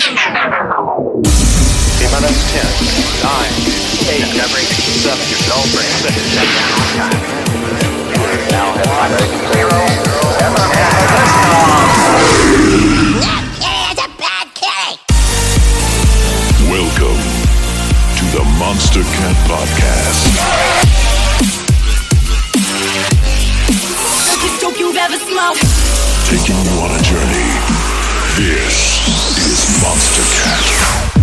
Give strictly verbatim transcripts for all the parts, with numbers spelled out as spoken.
Welcome to the Monstercat Podcast. You've ever smoked. Taking you on a journey. This is Monstercat.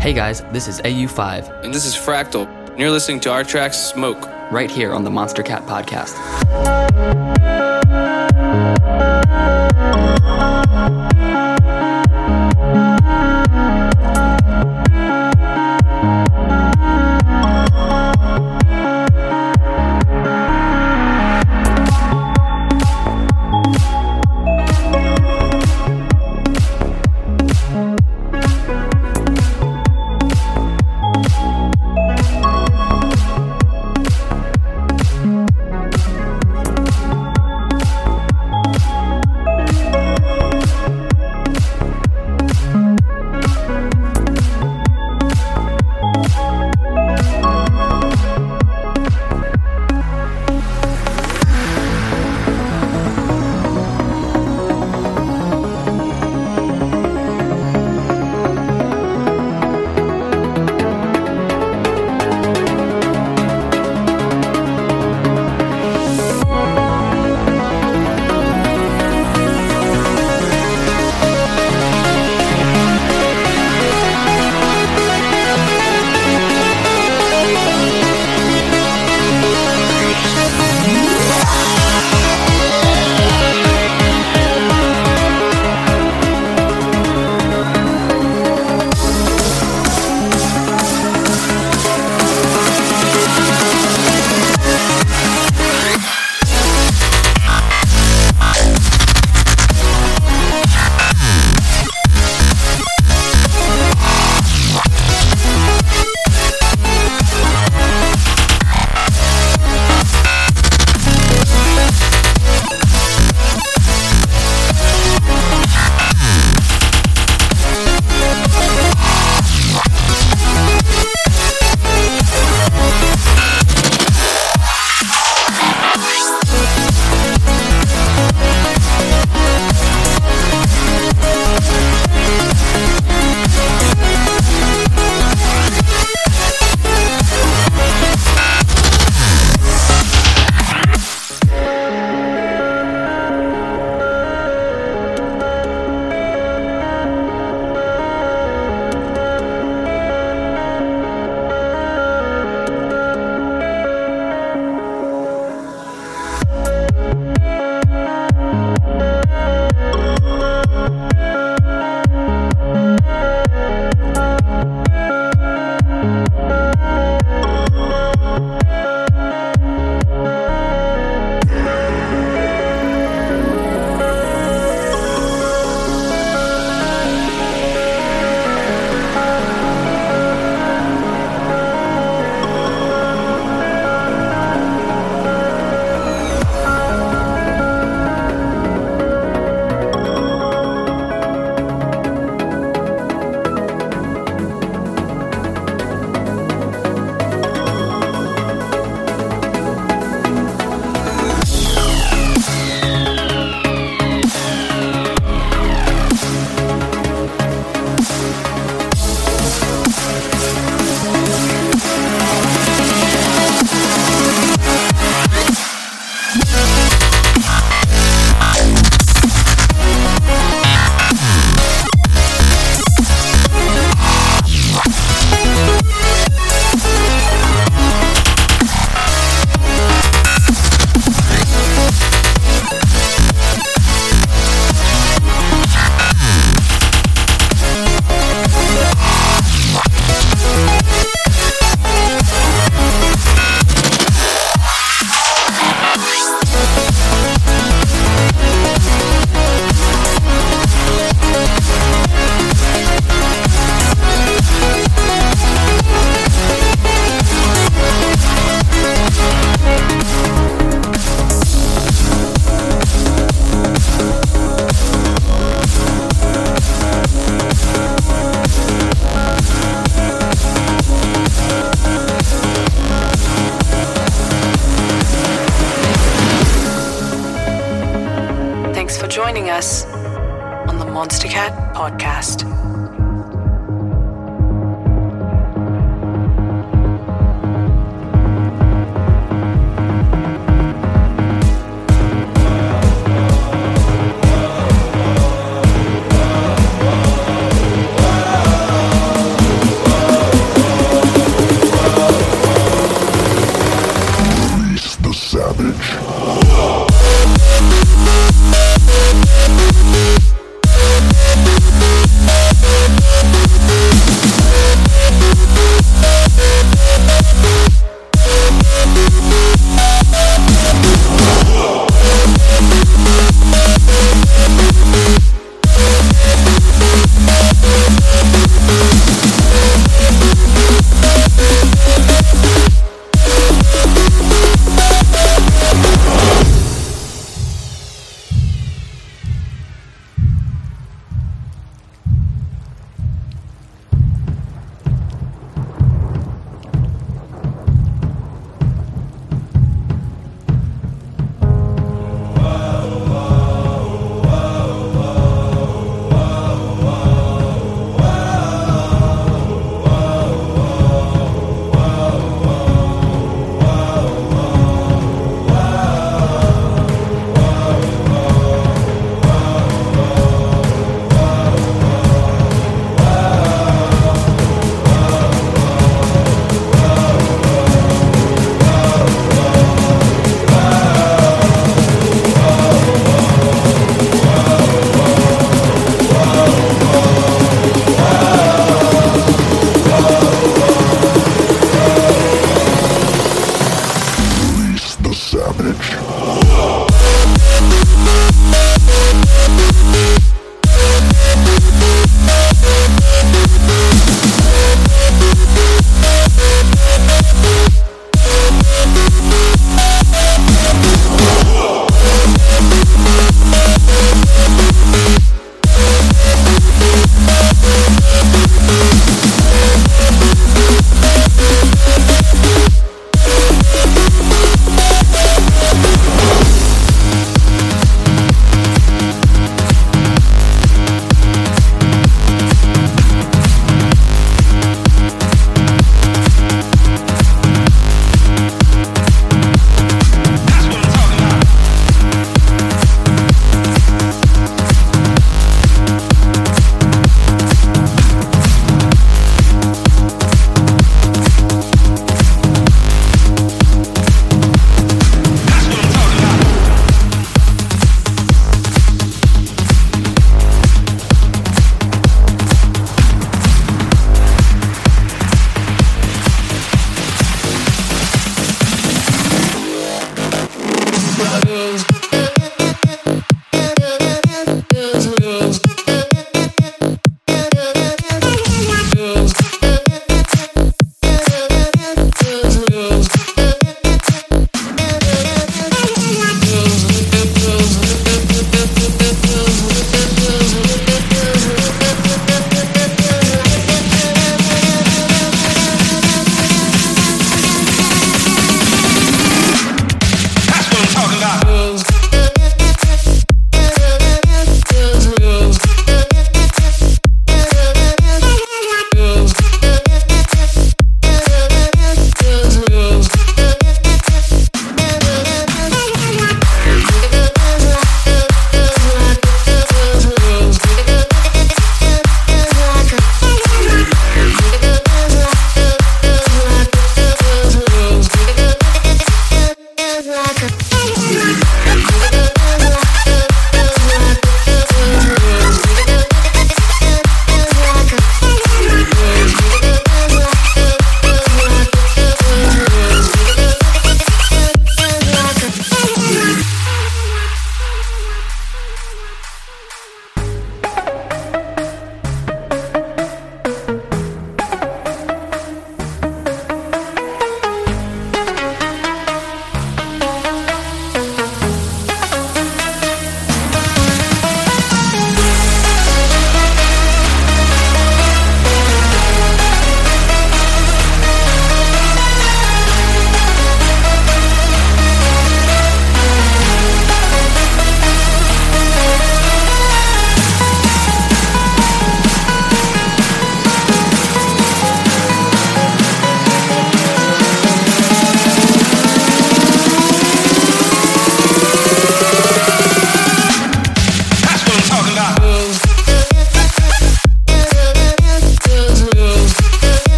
Hey guys, this is A U five. And this is Fractal. And you're listening to our track, Smoke. Right here on the Monstercat Podcast. us on the Monstercat Podcast. Savage.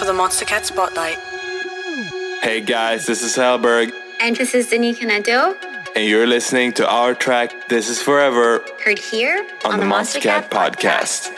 for the Monstercat Spotlight. Hey guys, this is Hellberg. And this is Danica Niedzwiecki. And you're listening to our track, This Is Forever. Heard here on, on the, the Monstercat Podcast. Podcast.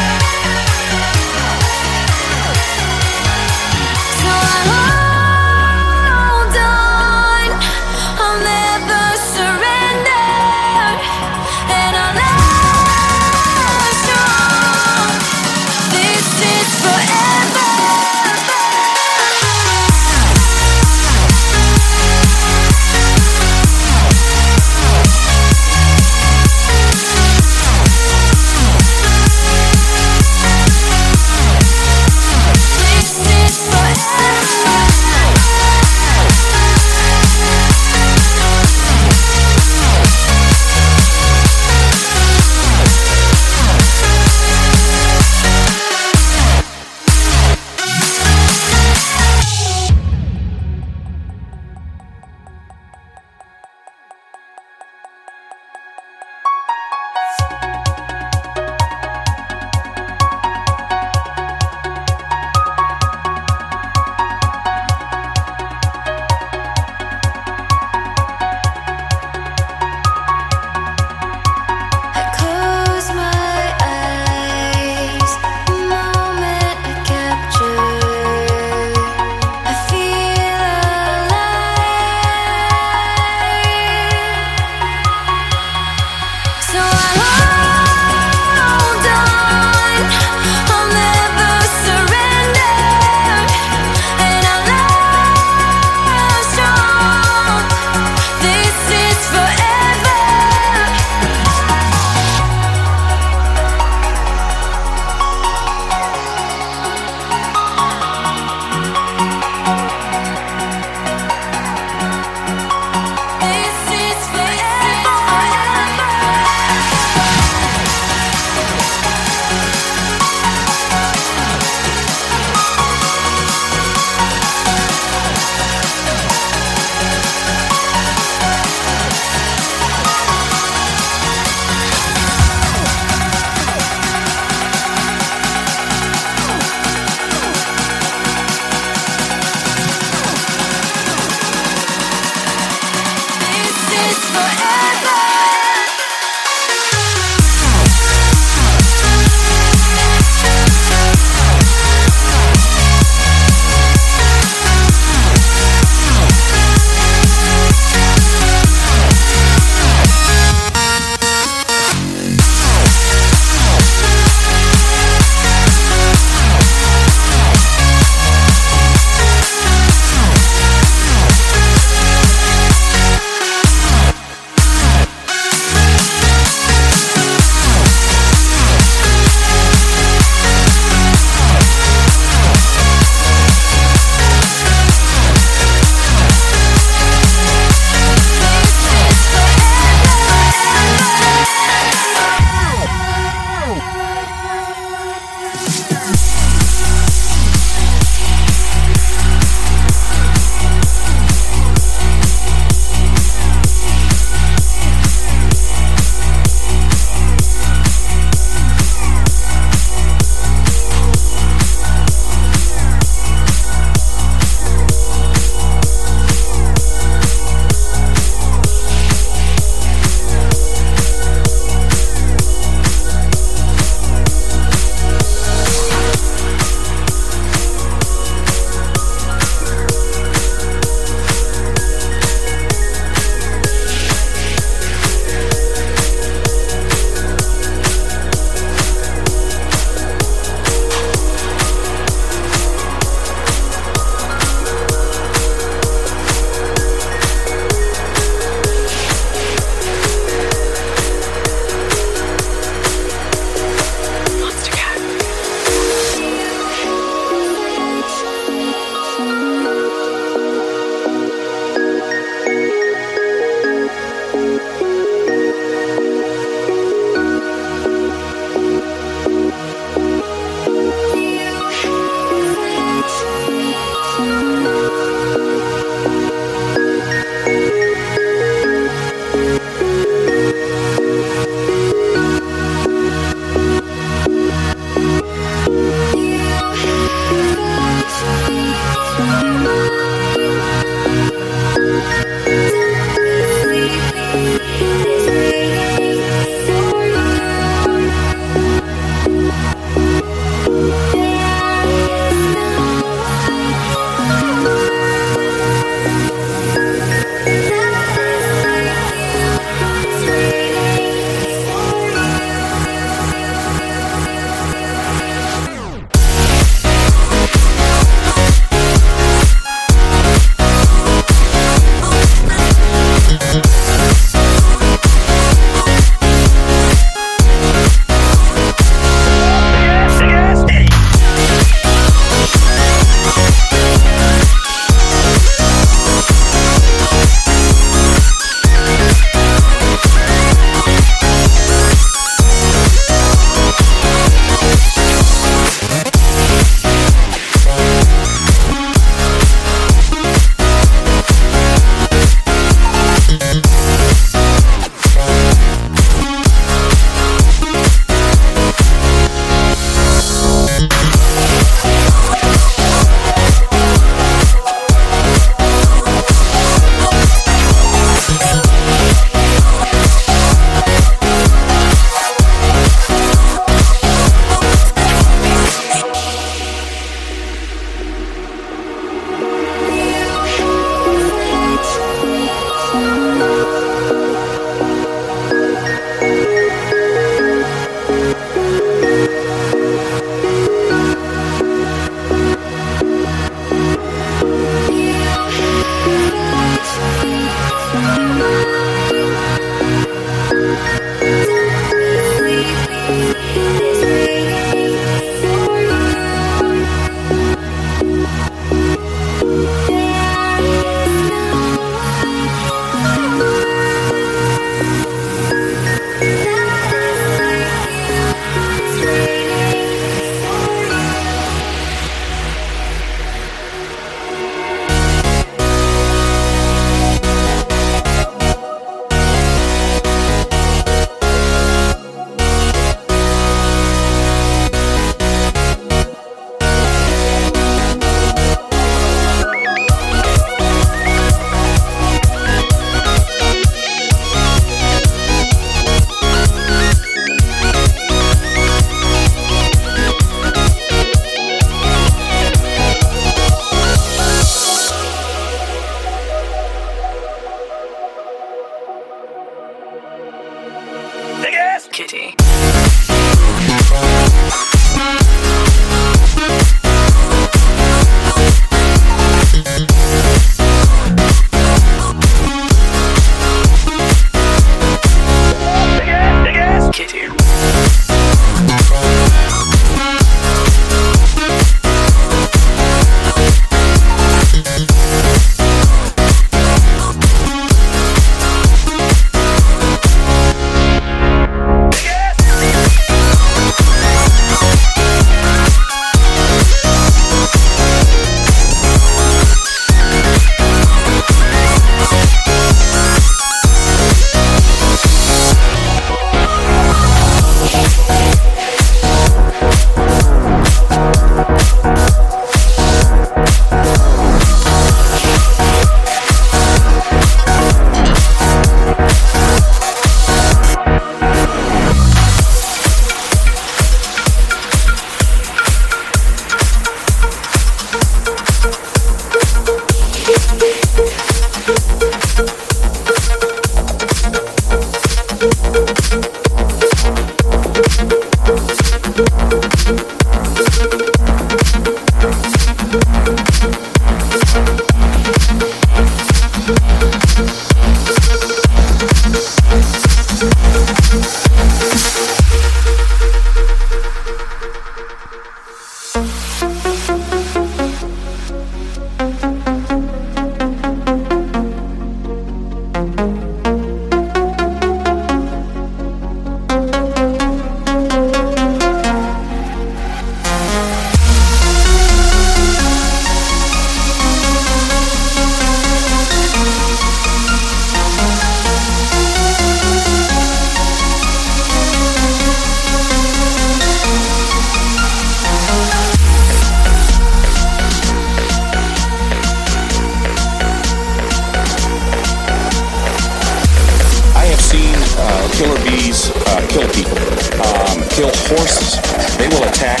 horses. They will attack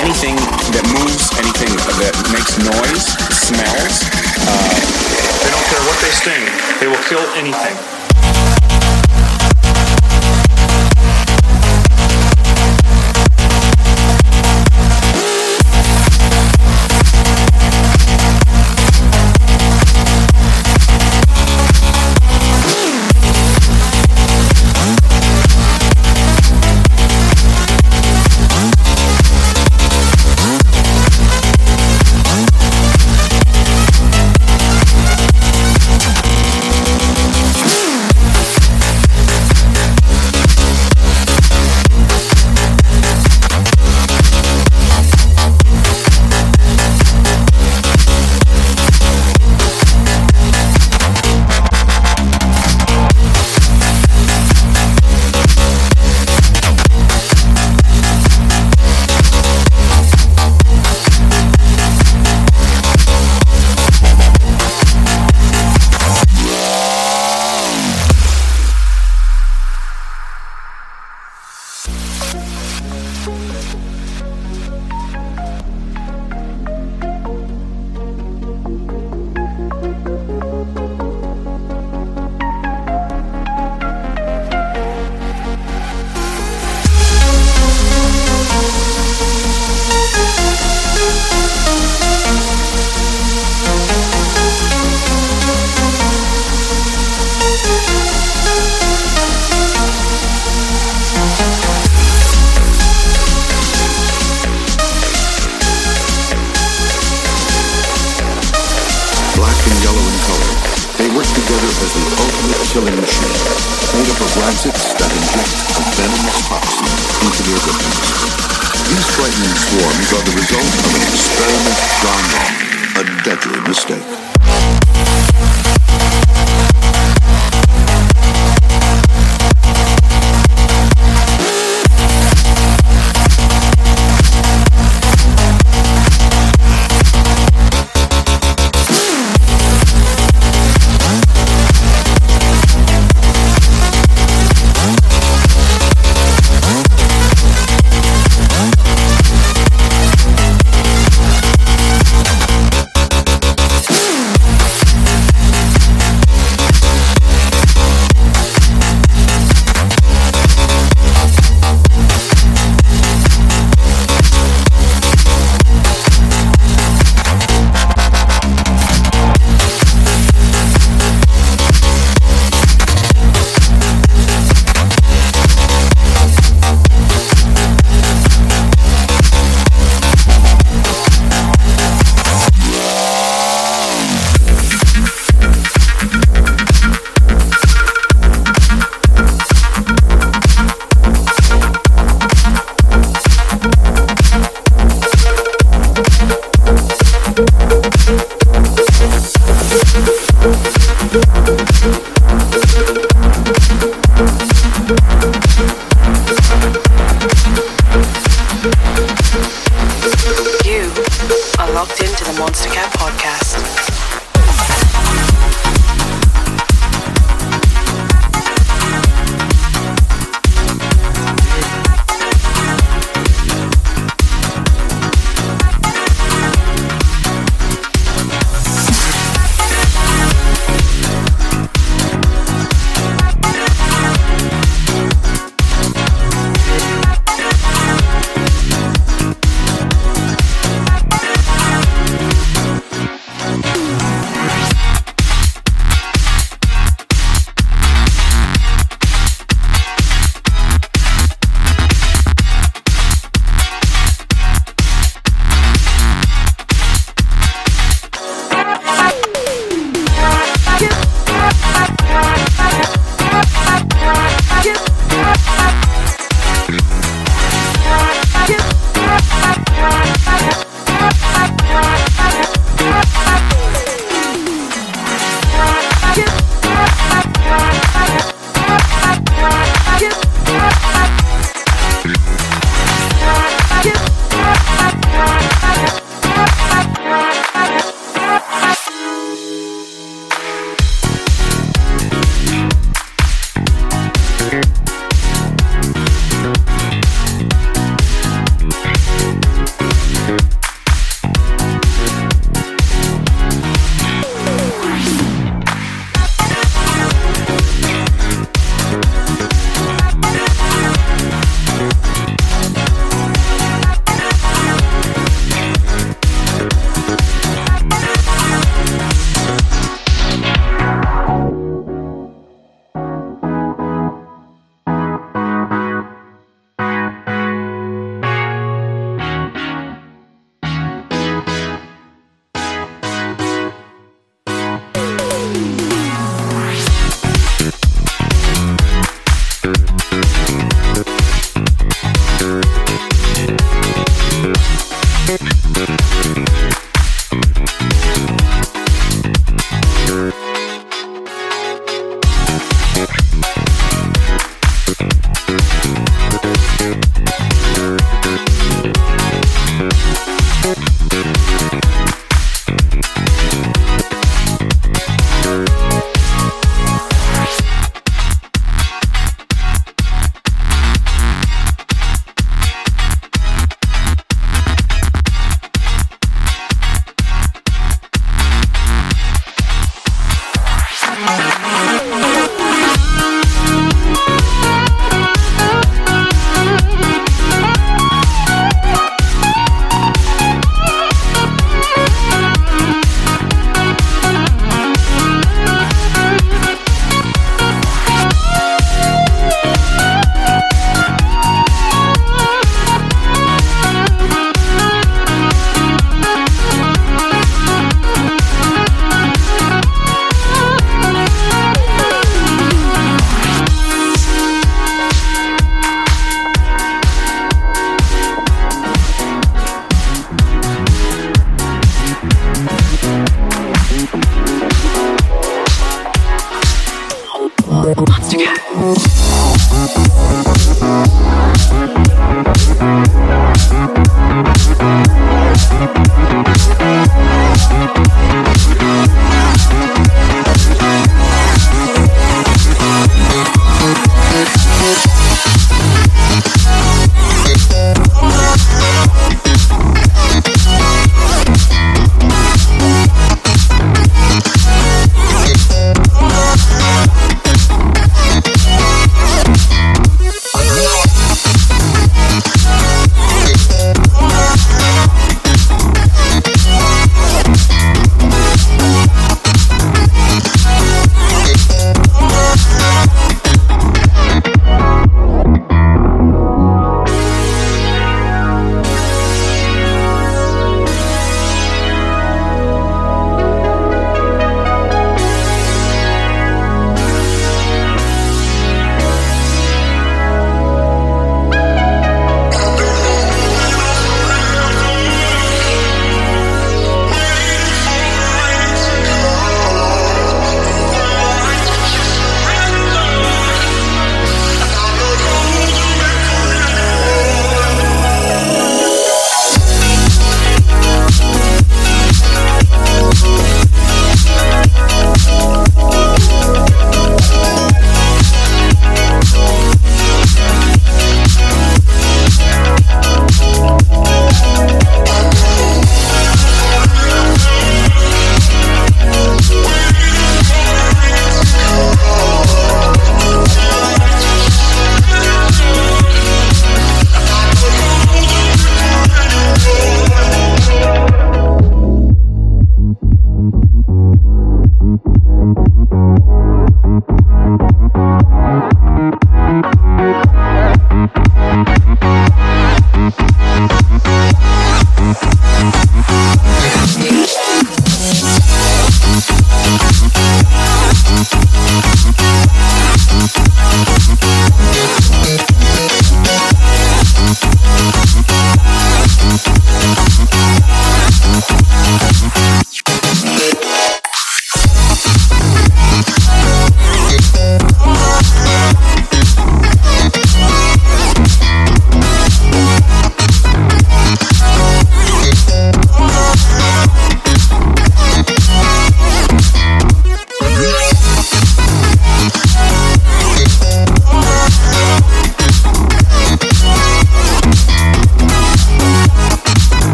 anything that moves, anything that makes noise, smells. Uh, they don't care what they sting. They will kill anything. Hmm.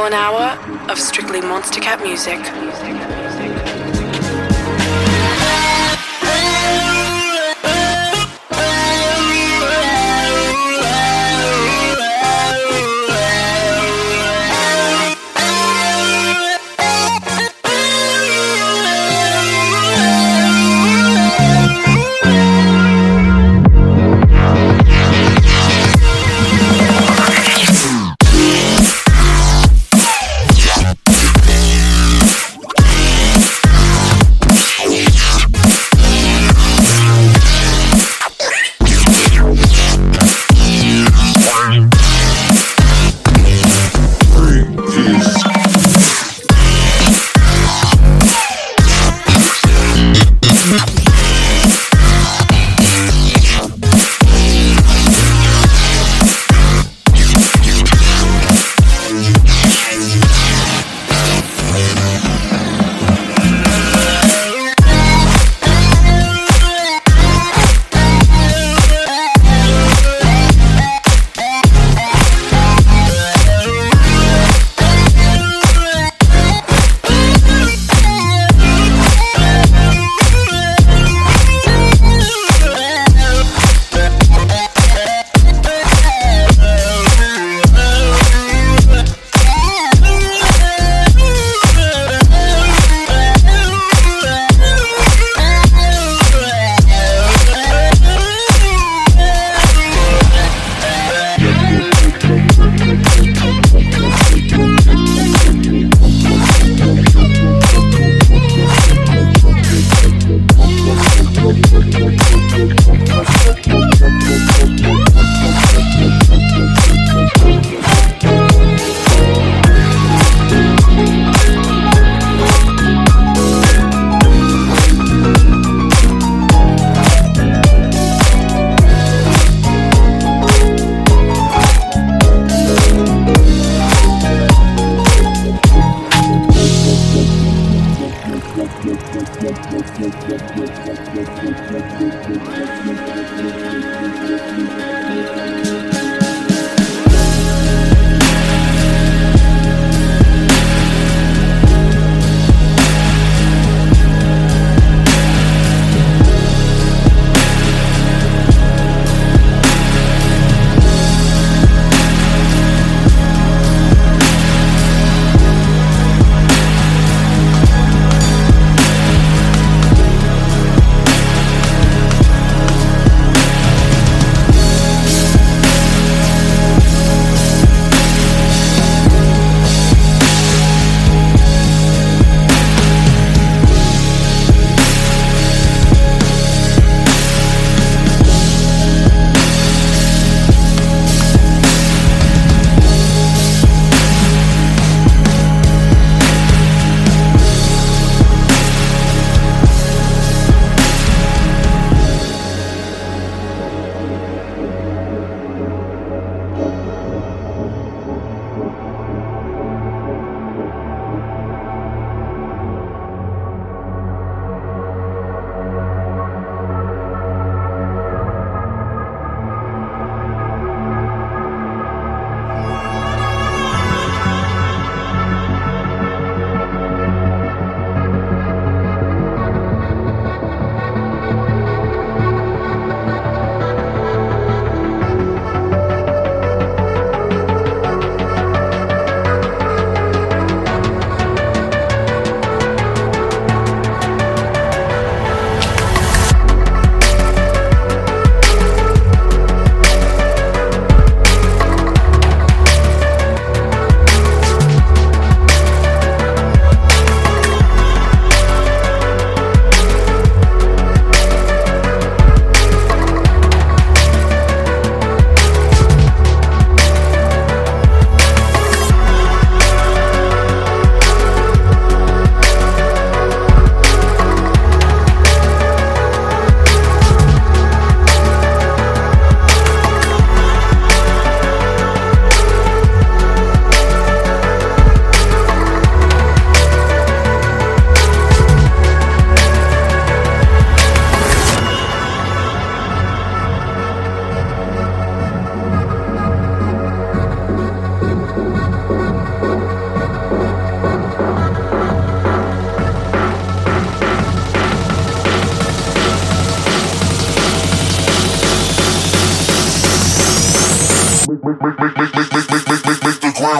One hour of strictly Monstercat music. music, music, music.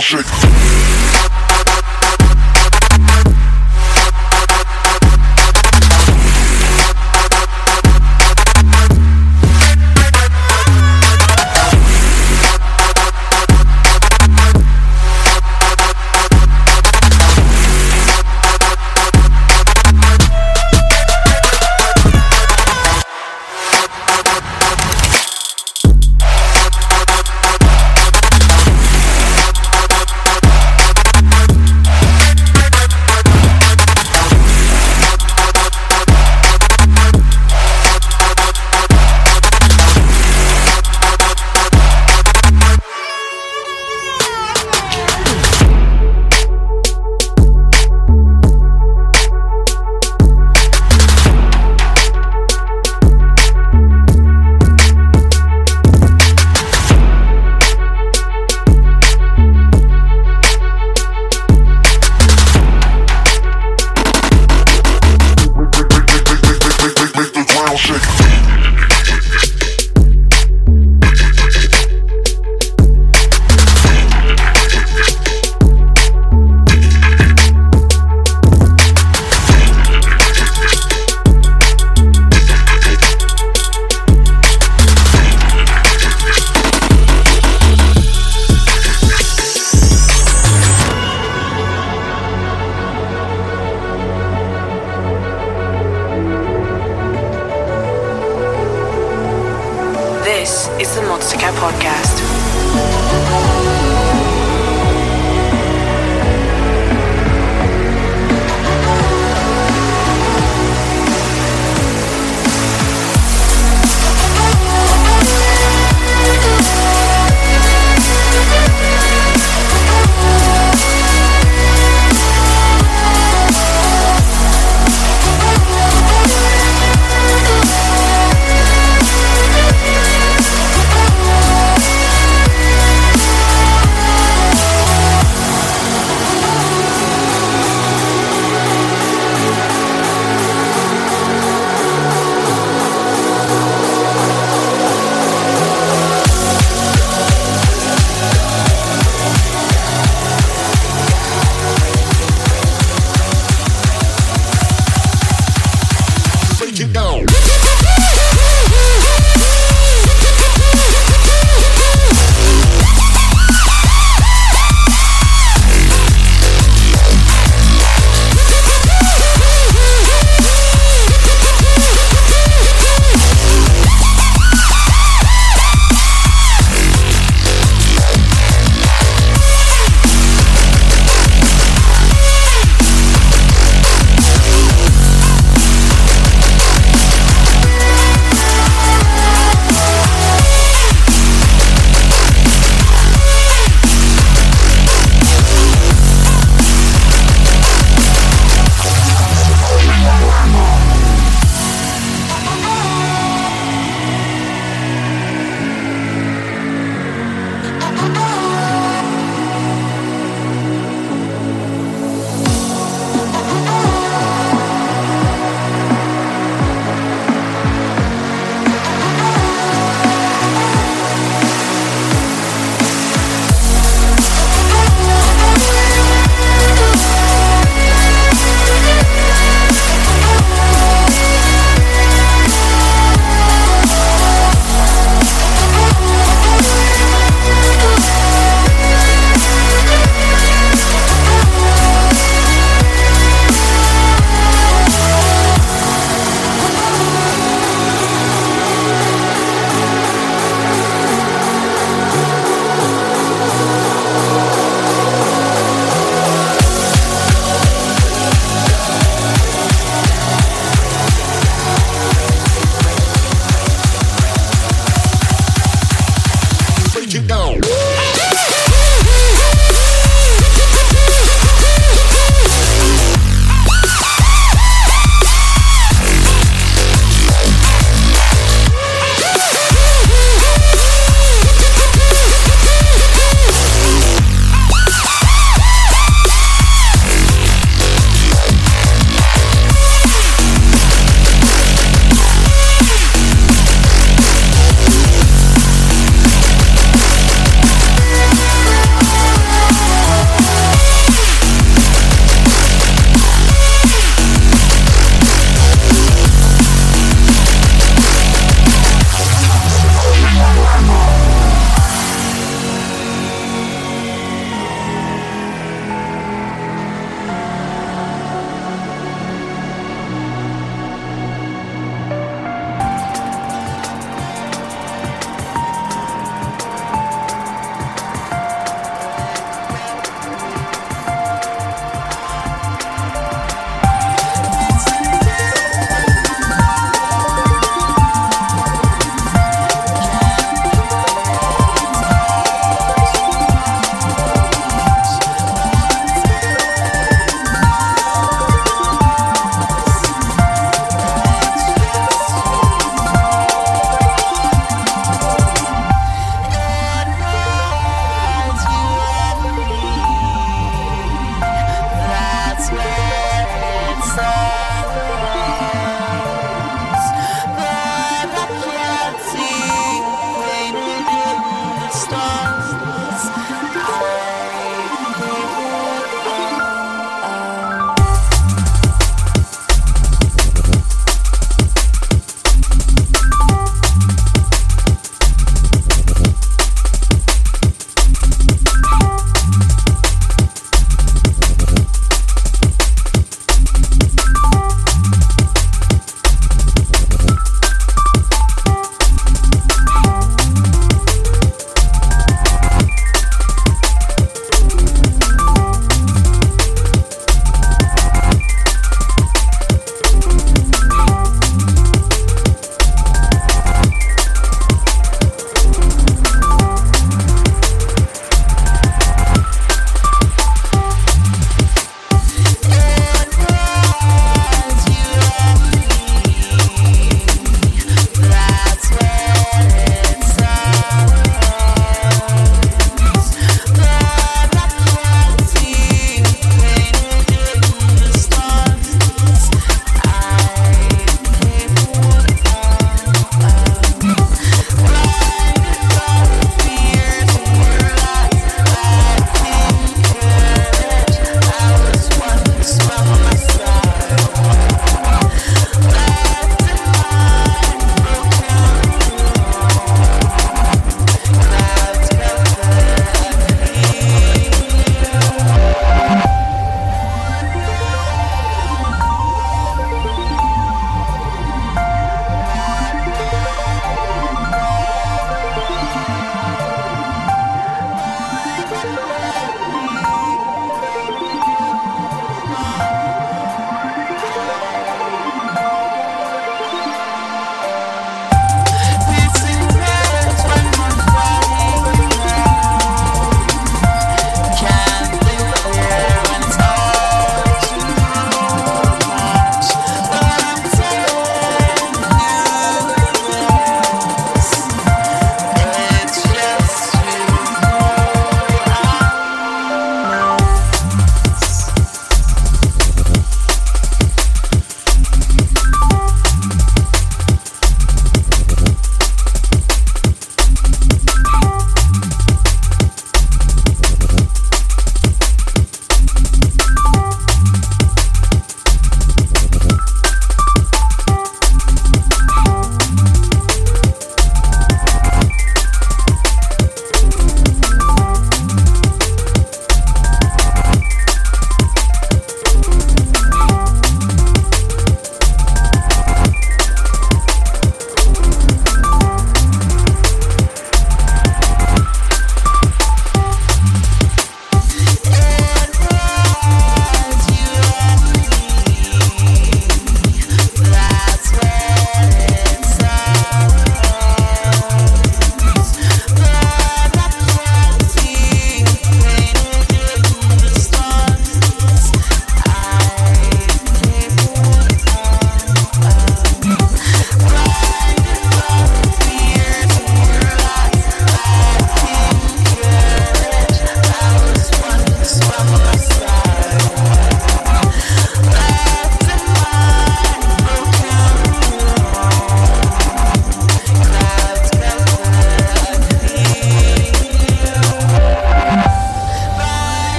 shit.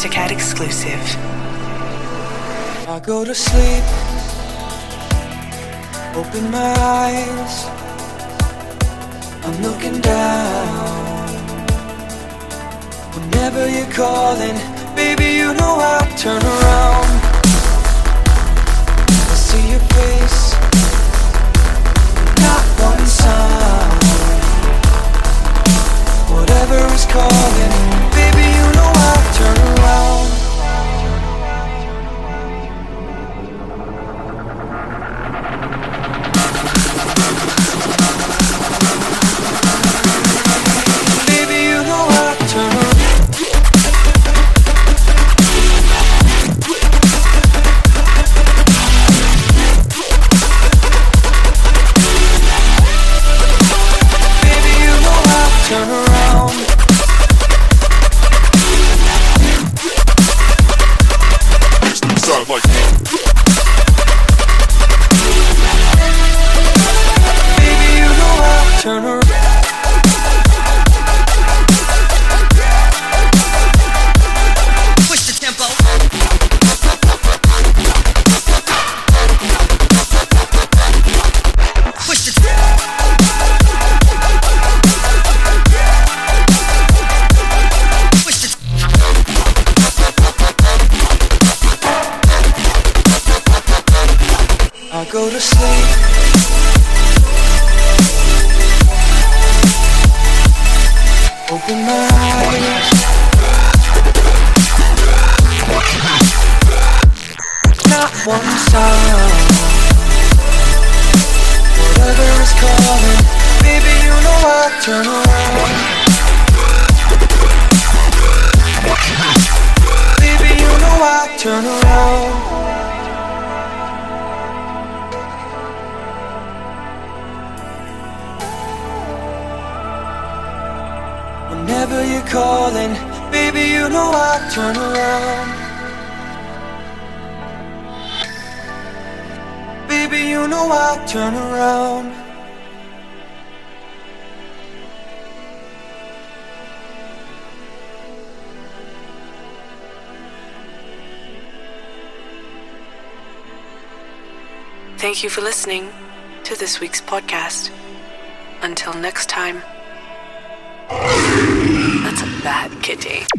Monstercat exclusive. I go to sleep, open my eyes, I'm looking down. Whenever you're calling, baby, you know I'll turn around. I see your face, not one sound. Whatever is calling, baby, you know I'll turn around. Thank you for listening to this week's podcast. Until next time. That's a bad kitty.